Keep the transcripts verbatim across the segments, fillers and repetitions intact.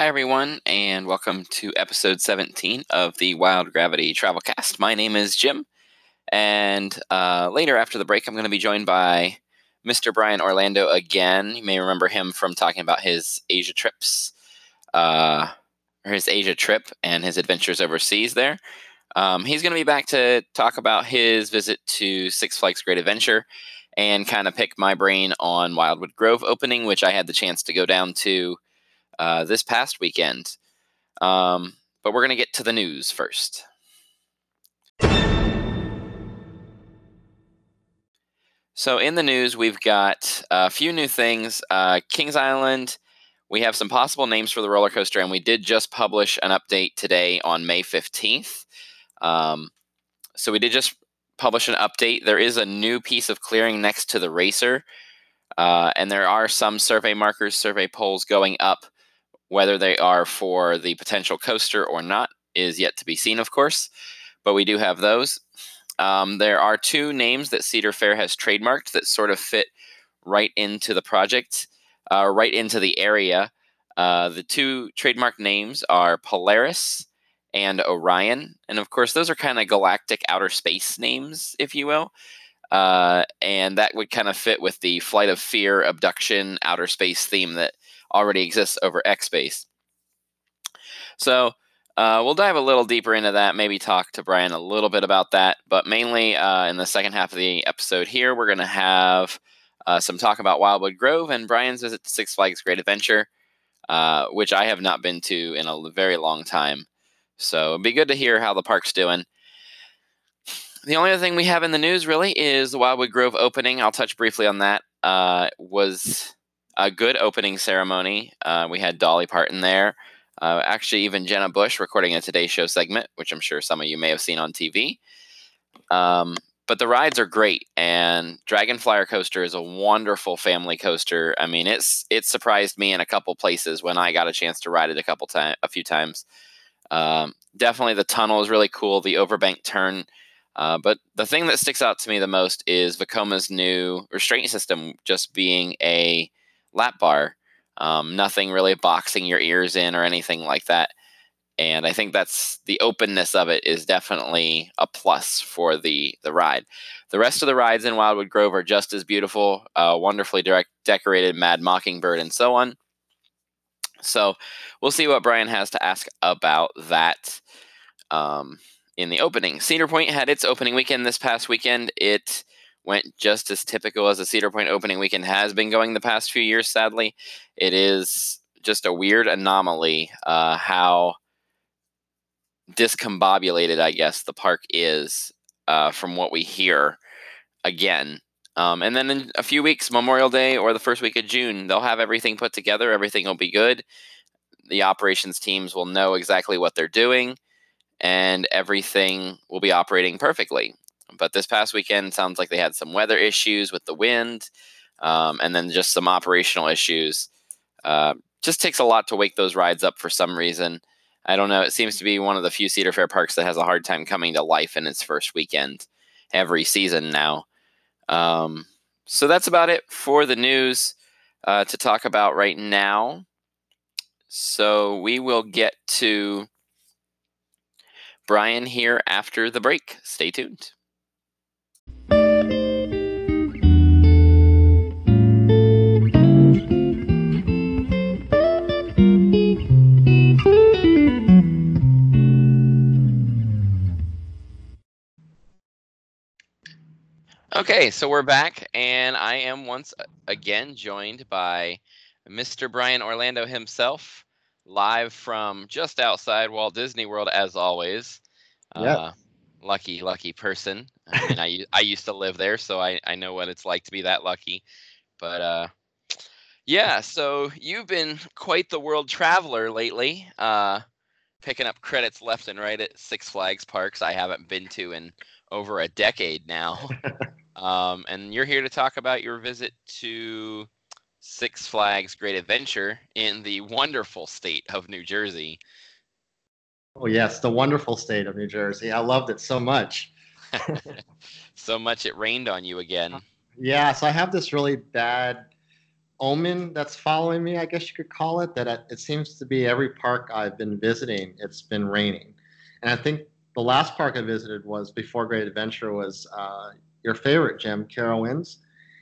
Hi everyone, and welcome to episode seventeen of the Wild Gravity Travelcast. My name is Jim, and uh, later after the break, I'm going to be joined by Mister Brian Orlando again. You may remember him from talking about his Asia trips, uh, or his Asia trip and his adventures overseas there. Um, he's going to be back to talk about his visit to Six Flags Great Adventure and kind of pick my brain on Wildwood Grove opening, which I had the chance to go down to Uh, this past weekend. Um, but we're going to get to the news first. So in the news, we've got a few new things. Uh, Kings Island, we have some possible names for the roller coaster, and we did just publish an update today on May fifteenth. Um, so we did just publish an update. There is a new piece of clearing next to the racer, uh, and there are some survey markers, survey poles going up. Whether they are for the potential coaster or not is yet to be seen, of course, but we do have those. Um, there are two names that Cedar Fair has trademarked that sort of fit right into the project, uh, right into the area. Uh, the two trademark names are Polaris and Orion. And of course, those are kind of galactic outer space names, if you will. Uh, and that would kind of fit with the Flight of Fear, abduction, outer space theme that already exists over X-Base. So uh, we'll dive a little deeper into that, maybe talk to Brian a little bit about that, but mainly uh, in the second half of the episode here, we're going to have uh, some talk about Wildwood Grove and Brian's visit to Six Flags Great Adventure, uh, which I have not been to in a very long time. So it'd be good to hear how the park's doing. The only other thing we have in the news really is the Wildwood Grove opening. I'll touch briefly on that. Uh, it was a good opening ceremony. Uh, we had Dolly Parton there. Uh, actually, even Jenna Bush recording a Today Show segment, which I'm sure some of you may have seen on T V. Um, but the rides are great, and Dragonflyer coaster is a wonderful family coaster. I mean, it's it surprised me in a couple places when I got a chance to ride it a couple time, a few times. Um, definitely, the tunnel is really cool. The overbank turn. Uh, but the thing that sticks out to me the most is Vacoma's new restraint system just being a lap bar, um, nothing really boxing your ears in or anything like that. And I think that's the openness of it is definitely a plus for the, the ride. The rest of the rides in Wildwood Grove are just as beautiful, uh, wonderfully direct, decorated, Mad Mockingbird and so on. So we'll see what Brian has to ask about that um, in the opening. Cedar Point had its opening weekend this past weekend. It went just as typical as a Cedar Point opening weekend has been going the past few years, sadly. It is just a weird anomaly uh, how discombobulated, I guess, the park is uh, from what we hear again. Um, and then in a few weeks, Memorial Day or the first week of June, they'll have everything put together. Everything will be good. The operations teams will know exactly what they're doing, and everything will be operating perfectly. But this past weekend sounds like they had some weather issues with the wind um, and then just some operational issues. Uh, just takes a lot to wake those rides up for some reason. I don't know. It seems to be one of the few Cedar Fair parks that has a hard time coming to life in its first weekend every season now. Um, so that's about it for the news uh, to talk about right now. So we will get to Brian here after the break. Stay tuned. Okay, so we're back, and I am once again joined by Mister Brian Orlando himself, live from just outside Walt Disney World, as always. Yeah. Uh, lucky, lucky person. I mean, I, I used to live there, so I, I know what it's like to be that lucky. But, uh, yeah, so you've been quite the world traveler lately, uh, picking up credits left and right at Six Flags parks I haven't been to in over a decade now. Um, and you're here to talk about your visit to Six Flags Great Adventure in the wonderful state of New Jersey. Oh, yes, the wonderful state of New Jersey. I loved it so much. So much it rained on you again. Yeah, so I have this really bad omen that's following me, I guess you could call it, that I, it seems to be every park I've been visiting, it's been raining. And I think the last park I visited was before Great Adventure was uh, your favorite, Jim, Carowinds.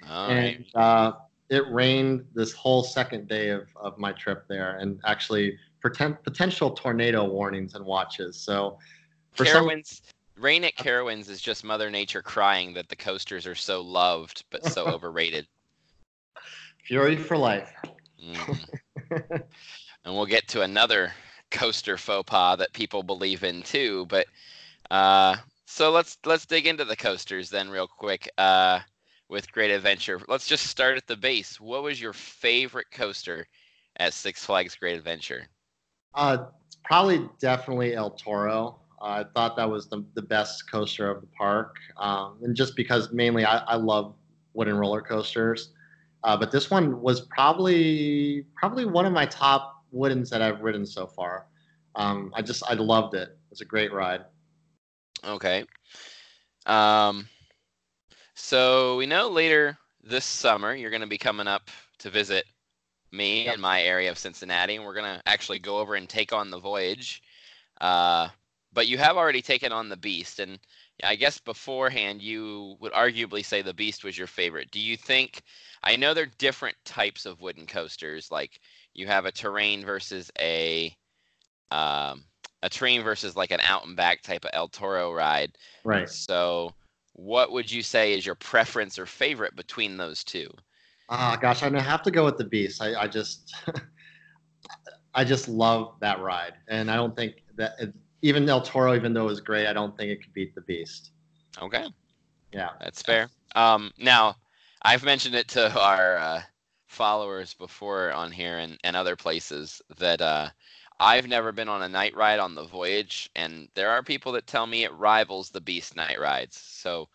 Oh, and right. uh, it rained this whole second day of, of my trip there, and actually pretend, potential tornado warnings and watches. So for Carowinds, some, rain at Carowinds is just Mother Nature crying that the coasters are so loved but so overrated. Fury for life. Mm. And we'll get to another coaster faux pas that people believe in too, but uh so let's let's dig into the coasters then real quick uh with Great Adventure. Let's just start at the base. What was your favorite coaster at Six Flags Great Adventure? Uh probably definitely El Toro. uh, I thought that was the, the best coaster of the park, um and just because mainly I, I love wooden roller coasters, uh but this one was probably probably one of my top woodens that I've ridden so far. um I just I loved it. It's a great ride. Okay. Um so we know later this summer you're going to be coming up to visit me. Yep. In my area of Cincinnati, and we're going to actually go over and take on the Voyage, uh but you have already taken on the Beast, and I guess beforehand you would arguably say the Beast was your favorite. Do you think, I know they're different types of wooden coasters, like you have a terrain versus a um, a terrain versus like an out and back type of El Toro ride. Right. So what would you say is your preference or favorite between those two? Ah, uh, gosh, I'm gonna have to go with the Beast. I, I just I just love that ride, and I don't think that it, even El Toro, even though it was great, I don't think it could beat the Beast. Okay. Yeah, that's fair. Um, now I've mentioned it to our. Uh, followers before on here and, and other places that uh I've never been on a night ride on the Voyage, and there are people that tell me it rivals the Beast night rides. So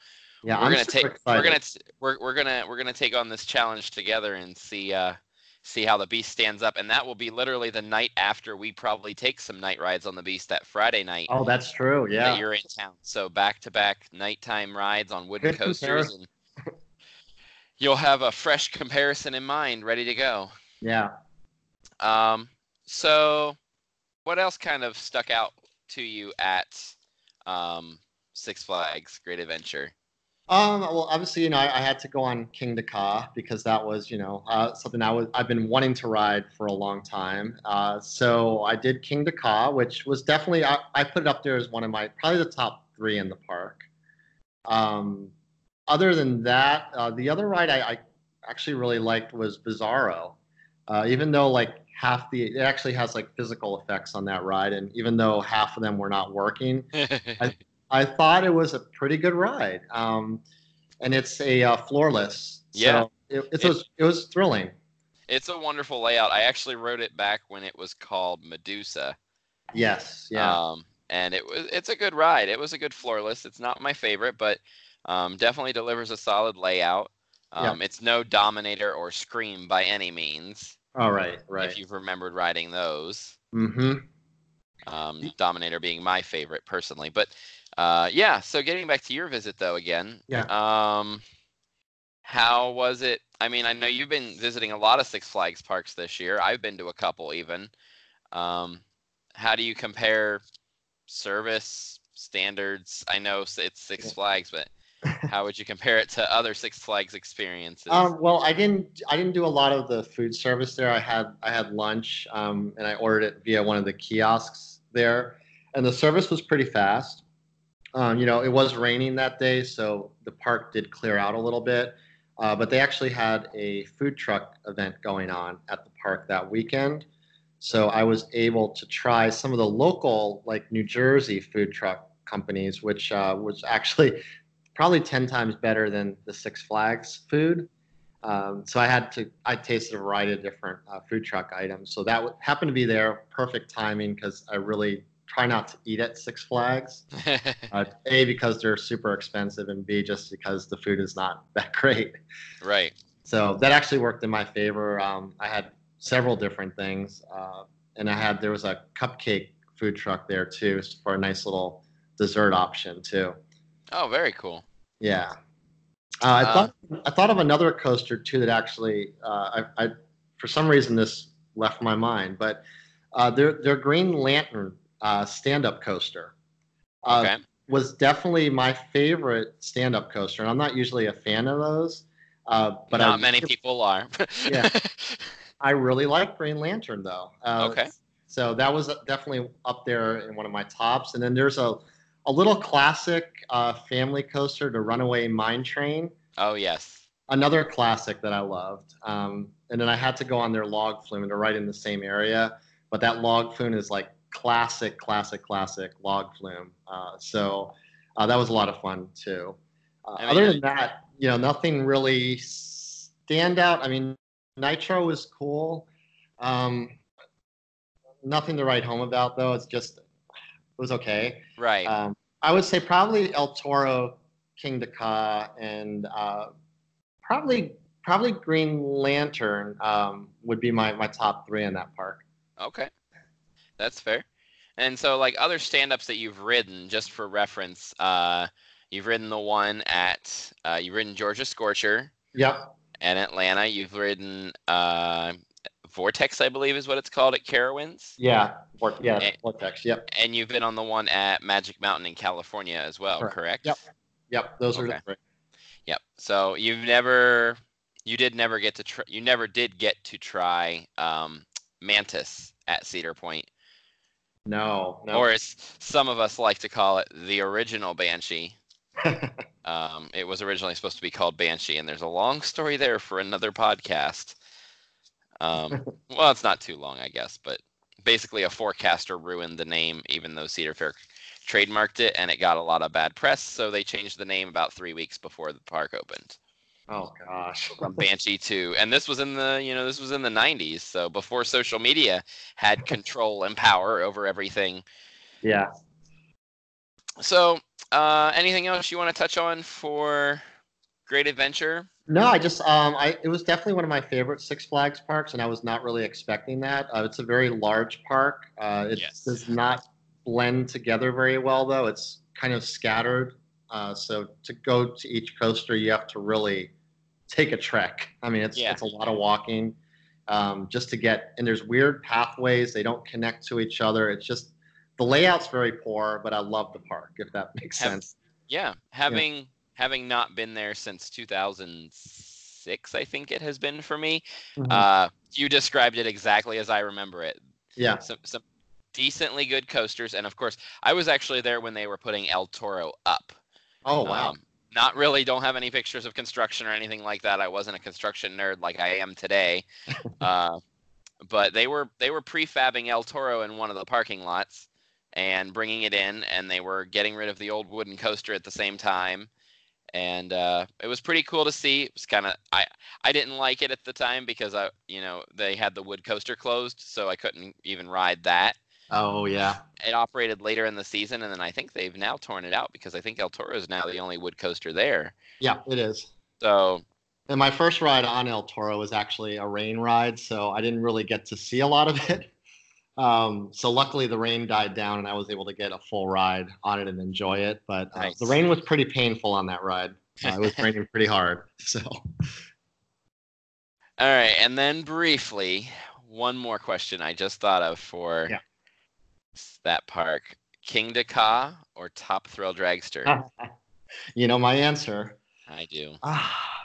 yeah, we're I'm gonna take excited. we're gonna we're, we're gonna we're gonna take on this challenge together and see uh see how the Beast stands up, and that will be literally the night after we probably take some night rides on the Beast that Friday night. Oh, that's true. Yeah, that you're in town, so back to back nighttime rides on wooden Good coasters. You'll have a fresh comparison in mind, ready to go. Yeah. Um, so what else kind of stuck out to you at um, Six Flags Great Adventure? Um, well, obviously, you know, I, I had to go on Kingda Ka because that was, you know, uh, something I was, I've been wanting to ride for a long time. Uh, so I did Kingda Ka, which was definitely, I, I put it up there as one of my, probably the top three in the park. Um Other than that, uh, the other ride I, I actually really liked was Bizarro. Uh, even though like half the, it actually has like physical effects on that ride, and even though half of them were not working, I, I thought it was a pretty good ride. Um, and it's a uh, floorless. Yeah, so it, it, it was it was thrilling. It's a wonderful layout. I actually rode it back when it was called Medusa. Yes. Yeah. Um, and it was it's a good ride. It was a good floorless. It's not my favorite, but. Um, definitely delivers a solid layout. Um, yeah. It's no Dominator or Scream by any means. All right, right. If you've remembered riding those. Mm-hmm. Um, Dominator being my favorite personally. But, uh, yeah, so getting back to your visit, though, again. Yeah. Um, how was it? I mean, I know you've been visiting a lot of Six Flags parks this year. I've been to a couple, even. Um, how do you compare service standards? I know it's Six Flags, but... How would you compare it to other Six Flags experiences? Um, well, I didn't. I didn't do a lot of the food service there. I had I had lunch, um, and I ordered it via one of the kiosks there. And the service was pretty fast. Um, you know, it was raining that day, so the park did clear out a little bit. Uh, but they actually had a food truck event going on at the park that weekend, so I was able to try some of the local, like New Jersey food truck companies, which uh, was actually. Probably ten times better than the Six Flags food. Um, so I had to, I tasted a variety of different uh, food truck items. So that w- happened to be there, perfect timing, because I really try not to eat at Six Flags. uh, A, because they're super expensive, and B, just because the food is not that great. Right. So that actually worked in my favor. Um, I had several different things. Uh, and I had, there was a cupcake food truck there too, for a nice little dessert option too. Oh, very cool. Yeah. Uh, I uh, thought I thought of another coaster too that actually uh, I, I for some reason this left my mind, but uh, their their Green Lantern uh, stand up coaster uh, okay. was definitely my favorite stand up coaster, and I'm not usually a fan of those. Uh, but not I, many people are. yeah, I really like Green Lantern though. Uh, okay. So that was definitely up there in one of my tops. And then there's a, a little classic uh, family coaster, the Runaway Mine Train. Oh, yes. Another classic that I loved. Um, and then I had to go on their log flume. They're right in the same area. But that log flume is like classic, classic, classic log flume. Uh, so uh, that was a lot of fun, too. Uh, I mean, other than that, you know, nothing really stand out. I mean, Nitro was cool. Um Nothing to write home about, though. It's just, it was okay. Right. Um, I would say probably El Toro, Kingda Ka, and uh, probably probably Green Lantern um, would be my, my top three in that park. Okay. That's fair. And so, like, other stand-ups that you've ridden, just for reference, uh, you've ridden the one at, uh, you've ridden Georgia Scorcher. Yep. And Atlanta. You've ridden... Uh, Vortex, I believe, is what it's called at Carowinds. Yeah, Vor- yeah, and, Vortex. Yep. And you've been on the one at Magic Mountain in California as well, correct? correct? Yep. Yep. Those okay. are different. Yep. So you've never, you did never get to, tr- you never did get to try um, Mantis at Cedar Point. No, no. Or as some of us like to call it, the original Banshee. um, it was originally supposed to be called Banshee, and there's a long story there for another podcast. Um, well, it's not too long, I guess, but basically a forecaster ruined the name, even though Cedar Fair trademarked it, and it got a lot of bad press, so they changed the name about three weeks before the park opened. Oh, gosh. From Banshee to, and this was in the, you know, this was in the nineties, so before social media had control and power over everything. Yeah. So, uh, anything else you want to touch on for Great Adventure? No, I just, um, I it was definitely one of my favorite Six Flags parks, and I was not really expecting that. Uh, it's a very large park. Uh, it yes. does not blend together very well, though. It's kind of scattered. Uh, so to go to each coaster, you have to really take a trek. I mean, it's yeah. it's a lot of walking um, just to get, and there's weird pathways. They don't connect to each other. It's just, the layout's very poor, but I love the park, if that makes Have, sense. Yeah, having... Yeah. Having not been there since two thousand six, I think it has been for me. Mm-hmm. Uh, you described it exactly as I remember it. Yeah. Some, some decently good coasters. And, of course, I was actually there when they were putting El Toro up. Oh, wow. Um, not really. Don't have any pictures of construction or anything like that. I wasn't a construction nerd like I am today. uh, but they were they were prefabbing El Toro in one of the parking lots and bringing it in. And they were getting rid of the old wooden coaster at the same time. And uh, it was pretty cool to see. It was kind of I, I didn't like it at the time because I you know they had the wood coaster closed, so I couldn't even ride that. Oh yeah. It operated later in the season, and then I think they've now torn it out because I think El Toro is now the only wood coaster there. Yeah, it is. So. And my first ride on El Toro was actually a rain ride, so I didn't really get to see a lot of it. Um, so luckily the rain died down and I was able to get a full ride on it and enjoy it. But uh, nice. The rain was pretty painful on that ride. Uh, it was raining pretty hard. So. All right. And then briefly, one more question I just thought of for yeah. that park. Kingda Ka or Top Thrill Dragster? You know my answer. I do.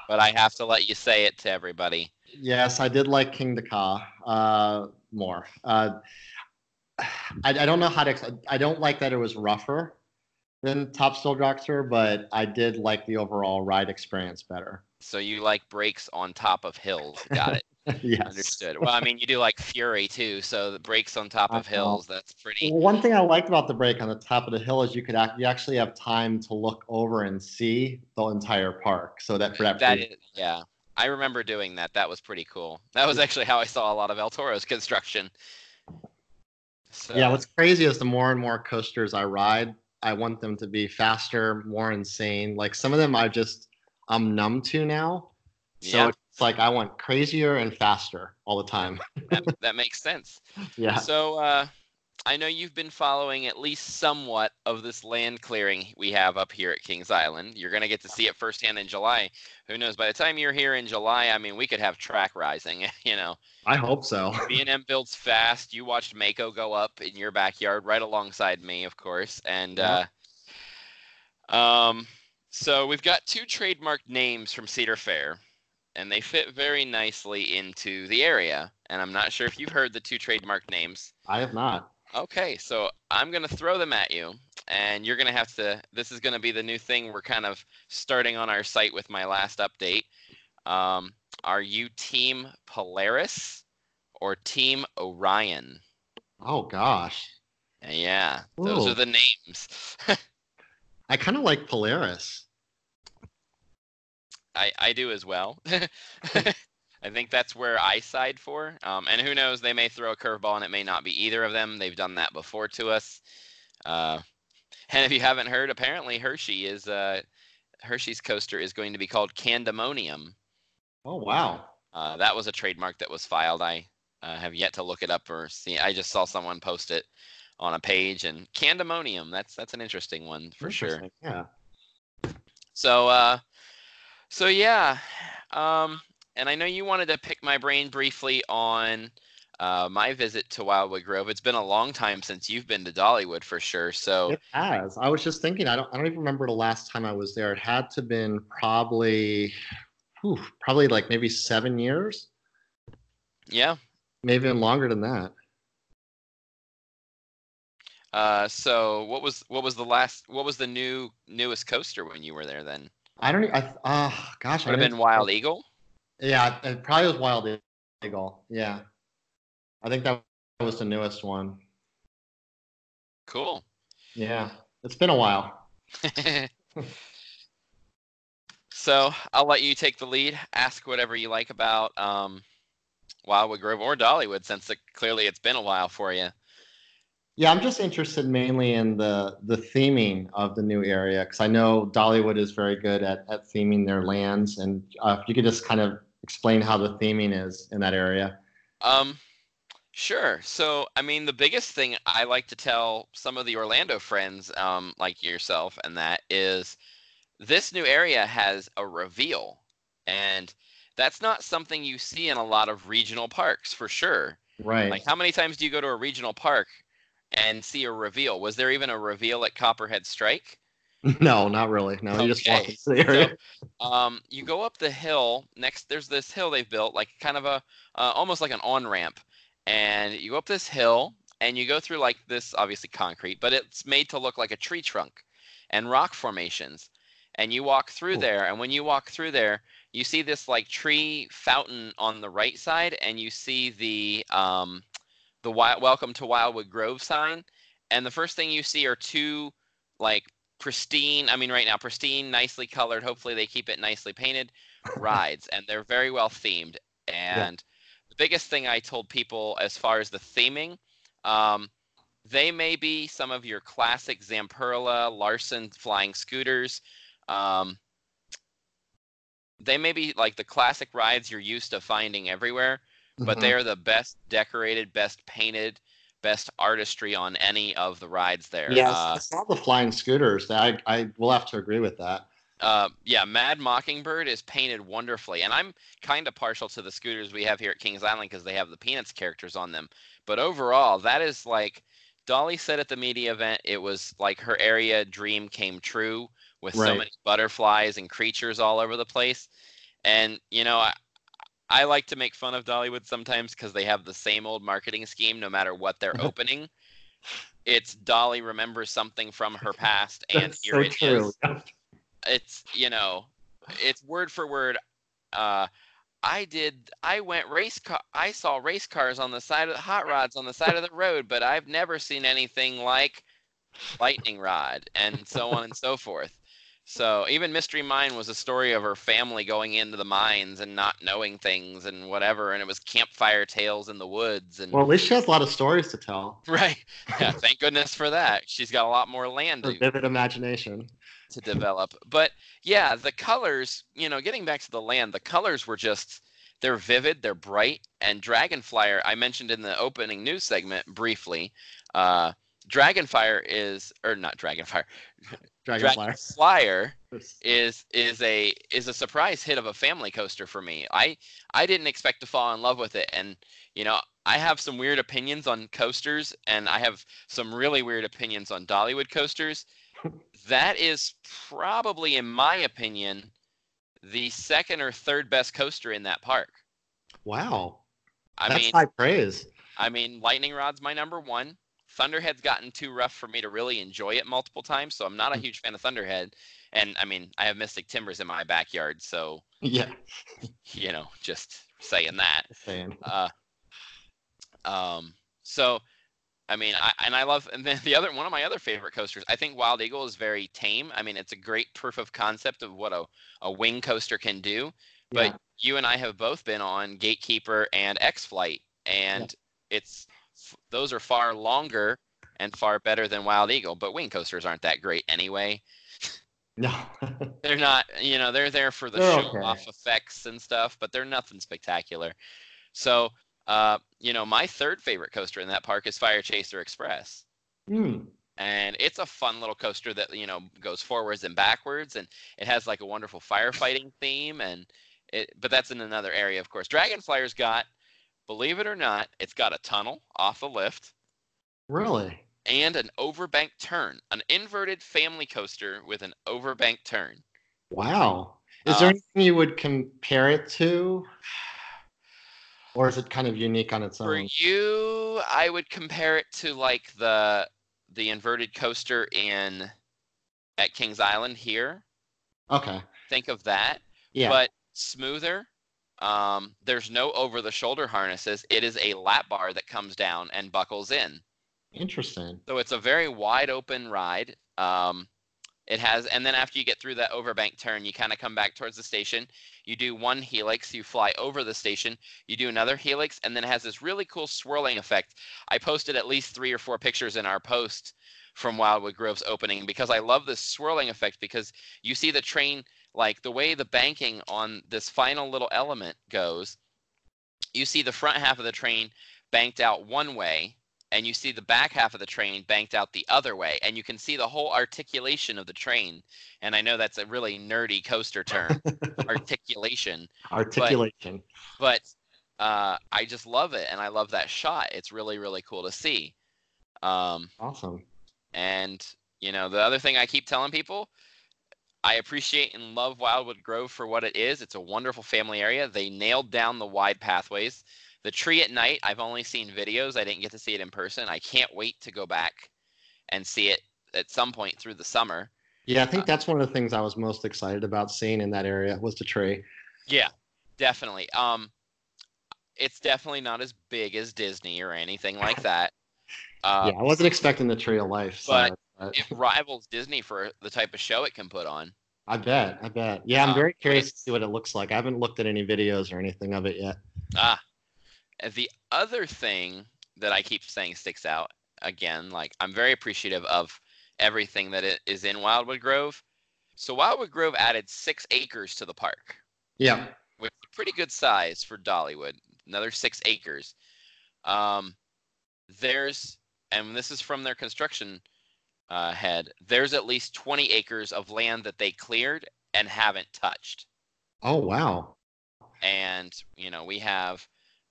But I have to let you say it to everybody. Yes, I did like Kingda Ka uh, more. Uh, I, I don't know how to. I don't like that it was rougher than Top Thrill Dragster, but I did like the overall ride experience better. So you like breaks on top of hills? Got it. Yes. Understood. Well, I mean, you do like Fury too, so the breaks on top of hills—that's pretty. Well, one thing I liked about the break on the top of the hill is you could act, you actually have time to look over and see the entire park. So that for that. That is, yeah. I remember doing that. That was pretty cool. That was actually how I saw a lot of El Toro's construction. So. Yeah, what's crazy is the more and more coasters I ride, I want them to be faster, more insane. Like some of them I just, I'm numb to now. So yeah. It's like I want crazier and faster all the time. that, that makes sense. Yeah. So uh, I know you've been following at least somewhat of this land clearing we have up here at Kings Island. You're going to get to see it firsthand in July. Who knows? By the time you're here in July, I mean, we could have track rising, you know. I hope so. B and M builds fast. You watched Mako go up in your backyard right alongside me, of course. And yeah. uh, um, so we've got two trademarked names from Cedar Fair, and they fit very nicely into the area. And I'm not sure if you've heard the two trademark names. I have not. Okay, so I'm going to throw them at you, and you're going to have to – this is going to be the new thing we're kind of starting on our site with my last update. Um, are you Team Polaris or Team Orion? Oh, gosh. Yeah, ooh, those are the names. I kind of like Polaris. I, I do as well. I think that's where I side for. Um, and who knows, they may throw a curveball and it may not be either of them. They've done that before to us. Uh, and if you haven't heard, apparently Hershey is uh, Hershey's coaster is going to be called Candemonium. Oh, wow. Uh, that was a trademark that was filed. I uh, have yet to look it up or see. I just saw someone post it on a page. And Candemonium, that's that's an interesting one for sure. Yeah. So, uh, so yeah. Um, And I know you wanted to pick my brain briefly on uh, my visit to Wildwood Grove. It's been a long time since you've been to Dollywood for sure. So it has. I was just thinking, I don't I don't even remember the last time I was there. It had to have been probably, whew, probably like maybe seven years. Yeah. Maybe even longer than that. Uh, so what was what was the last what was the new newest coaster when you were there then? I don't I oh gosh. Would I have been Wild Eagle? Yeah, it probably was Wild Eagle. Yeah. I think that was the newest one. Cool. Yeah. It's been a while. So I'll let you take the lead. Ask whatever you like about um, Wildwood Grove or Dollywood, since it, clearly it's been a while for you. Yeah, I'm just interested mainly in the, the theming of the new area, because I know Dollywood is very good at, at theming their lands. And uh, if you could just kind of explain how the theming is in that area. Um, sure. So, I mean, the biggest thing I like to tell some of the Orlando friends, um, like yourself, and that is this new area has a reveal. And that's not something you see in a lot of regional parks, for sure. Right. Like, how many times do you go to a regional park and see a reveal? Was there even a reveal at Copperhead Strike? No, not really. No, okay. You just walk into the area. So, um, you go up the hill. Next, there's this hill they've built, like kind of a, uh, almost like an on-ramp. And you go up this hill, and you go through like this, obviously concrete, but it's made to look like a tree trunk and rock formations. And you walk through Ooh. there, and when you walk through there, you see this like tree fountain on the right side, and you see the... Um, the Welcome to Wildwood Grove sign, and the first thing you see are two, like, pristine, I mean, right now, pristine, nicely colored, hopefully they keep it nicely painted, rides, and they're very well themed. And yeah. The biggest thing I told people as far as the theming, um, they may be some of your classic Zamperla, Larson flying scooters. Um, they may be, like, the classic rides you're used to finding everywhere. But mm-hmm. They are the best decorated, best painted, best artistry on any of the rides there. Yes, uh, I saw the flying scooters. I, I will have to agree with that. Uh, yeah, Mad Mockingbird is painted wonderfully. And I'm kind of partial to the scooters we have here at Kings Island because they have the Peanuts characters on them. But overall, that is like Dolly said at the media event, it was like her area dream came true with right. So many butterflies and creatures all over the place. And, you know, I, I like to make fun of Dollywood sometimes because they have the same old marketing scheme no matter what they're opening. It's Dolly remembers something from her past, and that's here so it true. Is. It's, you know, it's word for word. Uh, I did, I went race car, I saw race cars on the side of the hot rods on the side of the road, but I've never seen anything like Lightning Rod, and so on and so forth. So even Mystery Mine was a story of her family going into the mines and not knowing things and whatever. And it was campfire tales in the woods. And well, at least she has a lot of stories to tell. Right. Yeah, thank goodness for that. She's got a lot more land. A vivid imagination. To develop. But yeah, the colors, you know, getting back to the land, the colors were just, They're vivid, they're bright, and Dragonflyer, I mentioned in the opening news segment briefly, uh, Dragonfire is, or not Dragonfire, Dragonflyer, Dragonflyer is is a is a surprise hit of a family coaster for me. I I didn't expect to fall in love with it, and you know, I have some weird opinions on coasters, and I have some really weird opinions on Dollywood coasters. That is probably, in my opinion, the second or third best coaster in that park. Wow. I That's mean, high praise. I mean, Lightning Rod's my number one. Thunderhead's gotten too rough for me to really enjoy it multiple times, so I'm not a huge fan of Thunderhead. And, I mean, I have Mystic Timbers in my backyard, so... Yeah. You know, just saying that. Just saying. Uh, um, so... I mean, I, and I love, and then the other, one of my other favorite coasters, I think Wild Eagle is very tame. I mean, it's a great proof of concept of what a, a wing coaster can do. But yeah. You and I have both been on Gatekeeper and X-Flight, and yeah. it's, those are far longer and far better than Wild Eagle, but wing coasters aren't that great anyway. No. They're not, you know, they're there for the they're show okay. off effects and stuff, but they're nothing spectacular. So, Uh, you know, my third favorite coaster in that park is Fire Chaser Express. Mm. And it's a fun little coaster that, you know, goes forwards and backwards, and it has like a wonderful firefighting theme. And it, but that's in another area, of course. Dragonflyer's got, believe it or not, it's got a tunnel off the lift. Really? And an overbank turn, an inverted family coaster with an overbank turn. Wow. Is um, there anything you would compare it to? Or is it kind of unique on its own? For you, I would compare it to like the the inverted coaster in at Kings Island here. Okay. Think of that. Yeah. But smoother. Um, there's no over-the-shoulder harnesses. It is a lap bar that comes down and buckles in. Interesting. So it's a very wide open ride. Um, it has, and then after you get through that overbank turn, you kind of come back towards the station. You do one helix, you fly over the station, you do another helix, and then it has this really cool swirling effect. I posted at least three or four pictures in our post from Wildwood Grove's opening because I love this swirling effect, because you see the train, like the way the banking on this final little element goes, you see the front half of the train banked out one way, and you see the back half of the train banked out the other way, and you can see the whole articulation of the train. And I know that's a really nerdy coaster term, articulation. Articulation. But, but uh, I just love it, and I love that shot. It's really, really cool to see. Um, awesome. And, you know, the other thing I keep telling people, I appreciate and love Wildwood Grove for what it is. It's a wonderful family area. They nailed down the wide pathways. The tree at night, I've only seen videos. I didn't get to see it in person. I can't wait to go back and see it at some point through the summer. Yeah, I think uh, that's one of the things I was most excited about seeing in that area was the tree. Yeah, definitely. Um, it's definitely not as big as Disney or anything like that. Uh, yeah, I wasn't expecting the Tree of Life. So, but, but it rivals Disney for the type of show it can put on. I bet, I bet. Yeah, I'm um, very curious to see what it looks like. I haven't looked at any videos or anything of it yet. Ah. The other thing that I keep saying sticks out, again, like I'm very appreciative of everything that is in Wildwood Grove. So Wildwood Grove added six acres to the park. Yeah. Which is a pretty good size for Dollywood. Another six acres. Um, there's, and this is from their construction uh, head, there's at least twenty acres of land that they cleared and haven't touched. Oh, wow. And, you know, we have...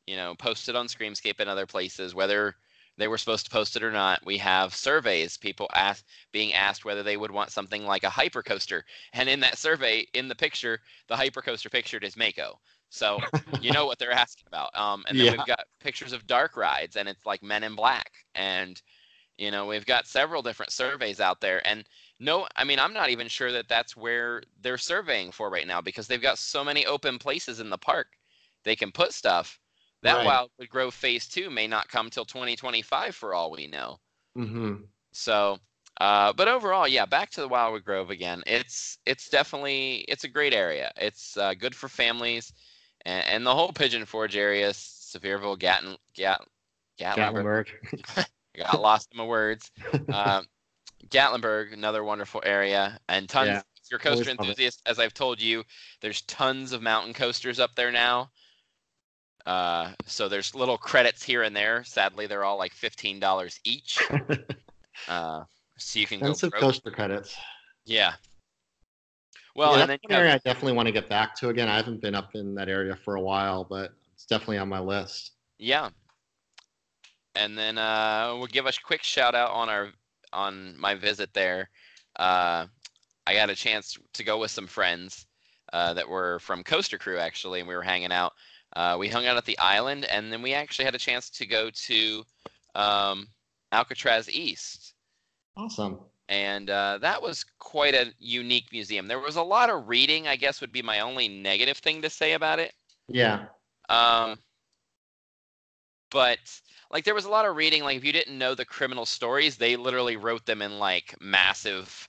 you know, posted on Screamscape and other places, whether they were supposed to post it or not. We have surveys, people ask, being asked whether they would want something like a hypercoaster. And in that survey, in the picture, the hypercoaster pictured is Mako. So you know what they're asking about. Um, and then yeah. We've got pictures of dark rides, and it's like Men in Black. And, you know, we've got several different surveys out there. And no, I mean, I'm not even sure that that's where they're surveying for right now, because they've got so many open places in the park they can put stuff. That right. Wildwood Grove Phase two may not come till twenty twenty-five for all we know. Mm-hmm. So, uh, but overall, yeah, back to the Wildwood Grove again. It's it's definitely, it's a great area. It's uh, good for families. And, and the whole Pigeon Forge area, Sevierville, Gatlin, Gat, Gatlinburg. Gatlinburg. I got lost in my words. Um, Gatlinburg, another wonderful area. And tons, yeah. If you're a coaster enthusiast, as I've told you, there's tons of mountain coasters up there now. Uh, so there's little credits here and there. Sadly, they're all like fifteen dollars each. uh, so you can expensive go coaster credits. Yeah. Well, yeah, and that's then one area I definitely want to get back to again. I haven't been up in that area for a while, but it's definitely on my list. Yeah. And then uh, we'll give a quick shout out on our on my visit there. Uh, I got a chance to go with some friends uh, that were from Coaster Crew, actually, and we were hanging out. Uh, we hung out at the island, and then we actually had a chance to go to um, Alcatraz East. Awesome. And uh, that was quite a unique museum. There was a lot of reading, I guess, would be my only negative thing to say about it. Yeah. Um, but, like, there was a lot of reading. Like, if you didn't know the criminal stories, they literally wrote them in, like, massive,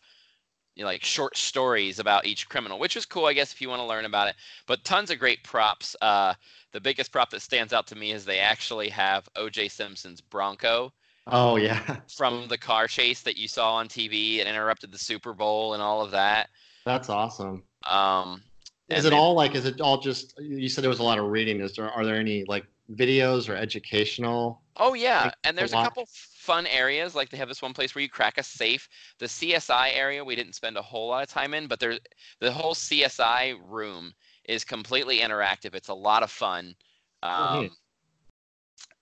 you know, like, short stories about each criminal, which is cool, I guess, if you want to learn about it. But tons of great props. Uh, the biggest prop that stands out to me is they actually have O J Simpson's Bronco. Oh, yeah. From the car chase that you saw on T V and interrupted the Super Bowl and all of that. That's awesome. Um, is it then, all like, is it all just, you said there was a lot of reading. Is there, are there any like videos or educational? Oh, yeah. Like, and there's a, a couple fun areas. Like they have this one place where you crack a safe. The C S I area we didn't spend a whole lot of time in, but there's, the whole C S I room is completely interactive. It's a lot of fun. Um, mm-hmm.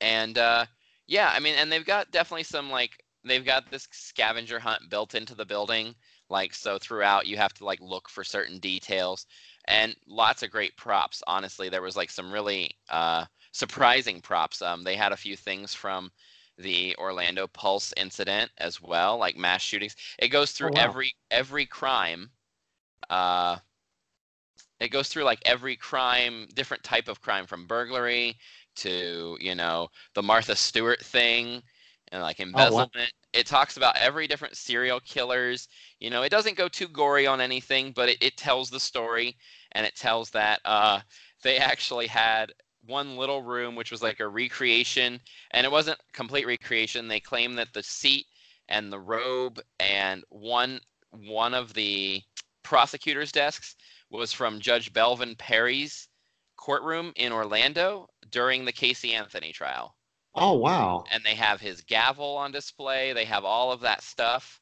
And, uh, yeah, I mean, and they've got definitely some, like, they've got this scavenger hunt built into the building. Like, so throughout, you have to, like, look for certain details. And lots of great props, honestly. There was, like, some really uh, surprising props. Um, they had a few things from the Orlando Pulse incident as well, like mass shootings. It goes through oh, wow. every every crime. Uh, it goes through, like, every crime, different type of crime, from burglary to, you know, the Martha Stewart thing and like embezzlement. Oh, wow. It talks about every different serial killers. You know, it doesn't go too gory on anything, but it, it tells the story, and it tells that uh, they actually had one little room, which was like a recreation, and it wasn't complete recreation. They claim that the seat and the robe and one one of the prosecutor's desks was from Judge Belvin Perry's courtroom in Orlando during the Casey Anthony trial. Oh, wow. And they have his gavel on display. They have all of that stuff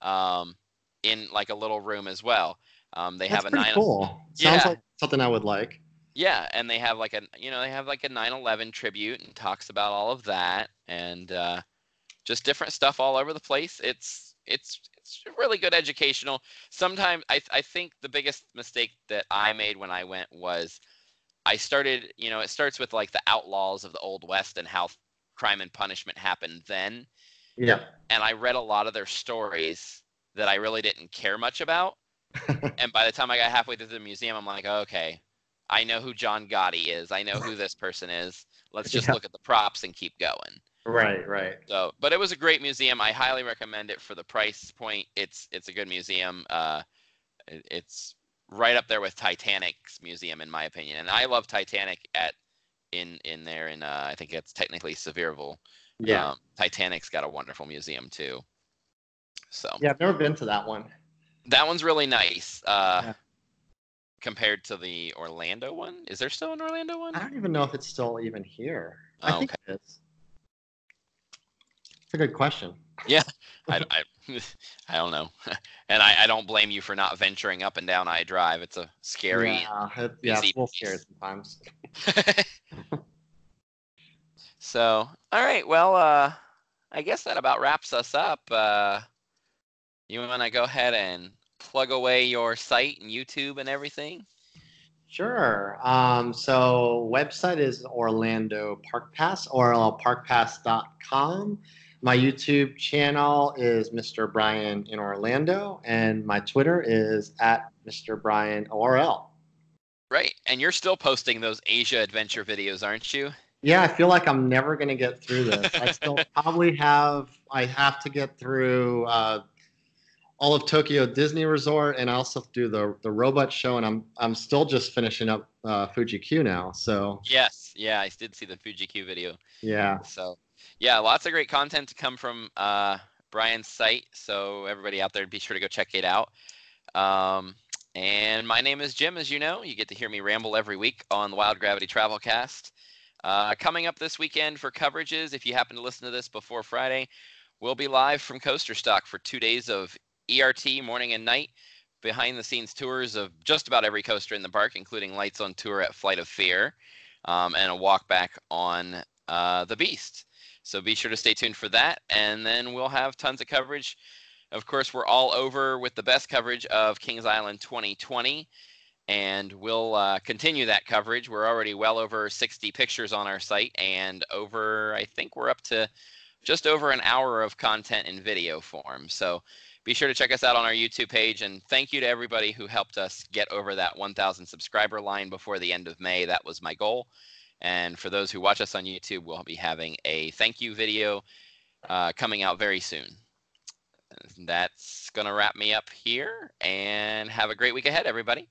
um, in like a little room as well. Um, they That's have a pretty nine- cool. Yeah. Sounds like something I would like. Yeah. And they have like a, you know, they have like a nine eleven tribute and talks about all of that and uh, just different stuff all over the place. It's, it's, it's really good educational. Sometimes I, I think the biggest mistake that I made when I went was I started, you know, it starts with like the outlaws of the Old West and how crime and punishment happened then. Yeah. And I read a lot of their stories that I really didn't care much about. And by the time I got halfway through the museum, I'm like, okay, I know who John Gotti is. I know who this person is. Let's just yeah. look at the props and keep going. Right, right. So, but it was a great museum. I highly recommend it for the price point. It's, it's a good museum. Uh, it, it's, right up there with Titanic's museum, in my opinion. And I love Titanic at in in there, and uh, I think it's technically Sevierville. Yeah, um, Titanic's got a wonderful museum too. So yeah, I've never been to that one. That one's really nice. Uh, yeah. Compared to the Orlando one, is there still an Orlando one? I don't even know if it's still even here. Oh, I think okay. it is. It's a good question. Yeah, I, I, I don't know, and I, I don't blame you for not venturing up and down I Drive. It's a scary, yeah, it, yeah it's a little scary sometimes. So, all right, well, uh, I guess that about wraps us up. Uh, you want to go ahead and plug away your site and YouTube and everything? Sure. Um, so, website is Orlando Park Pass, O R L park pass dot com. My YouTube channel is Mister Brian in Orlando, and my Twitter is at Mister Brian O R L. Right, and you're still posting those Asia adventure videos, aren't you? Yeah, I feel like I'm never going to get through this. I still probably have, I have to get through uh, all of Tokyo Disney Resort, and I also do the the robot show, and I'm I'm still just finishing up uh, Fuji Q now. So yes, yeah, I did see the Fuji Q video. Yeah, so. Yeah, lots of great content to come from uh, Brian's site. So everybody out there, be sure to go check it out. Um, and my name is Jim, as you know. You get to hear me ramble every week on the Wild Gravity Travelcast. Uh, coming up this weekend for coverages, if you happen to listen to this before Friday, we'll be live from Coaster Stock for two days of E R T morning and night, behind-the-scenes tours of just about every coaster in the park, including lights on tour at Flight of Fear, um, and a walk back on uh, The Beast. So be sure to stay tuned for that, and then we'll have tons of coverage. Of course, we're all over with the best coverage of Kings Island twenty twenty, and we'll uh, continue that coverage. We're already well over sixty pictures on our site, and over, I think we're up to just over an hour of content in video form. So be sure to check us out on our YouTube page, and thank you to everybody who helped us get over that one thousand subscriber line before the end of May. That was my goal. And for those who watch us on YouTube, we'll be having a thank you video uh, coming out very soon. That's going to wrap me up here, and have a great week ahead, everybody.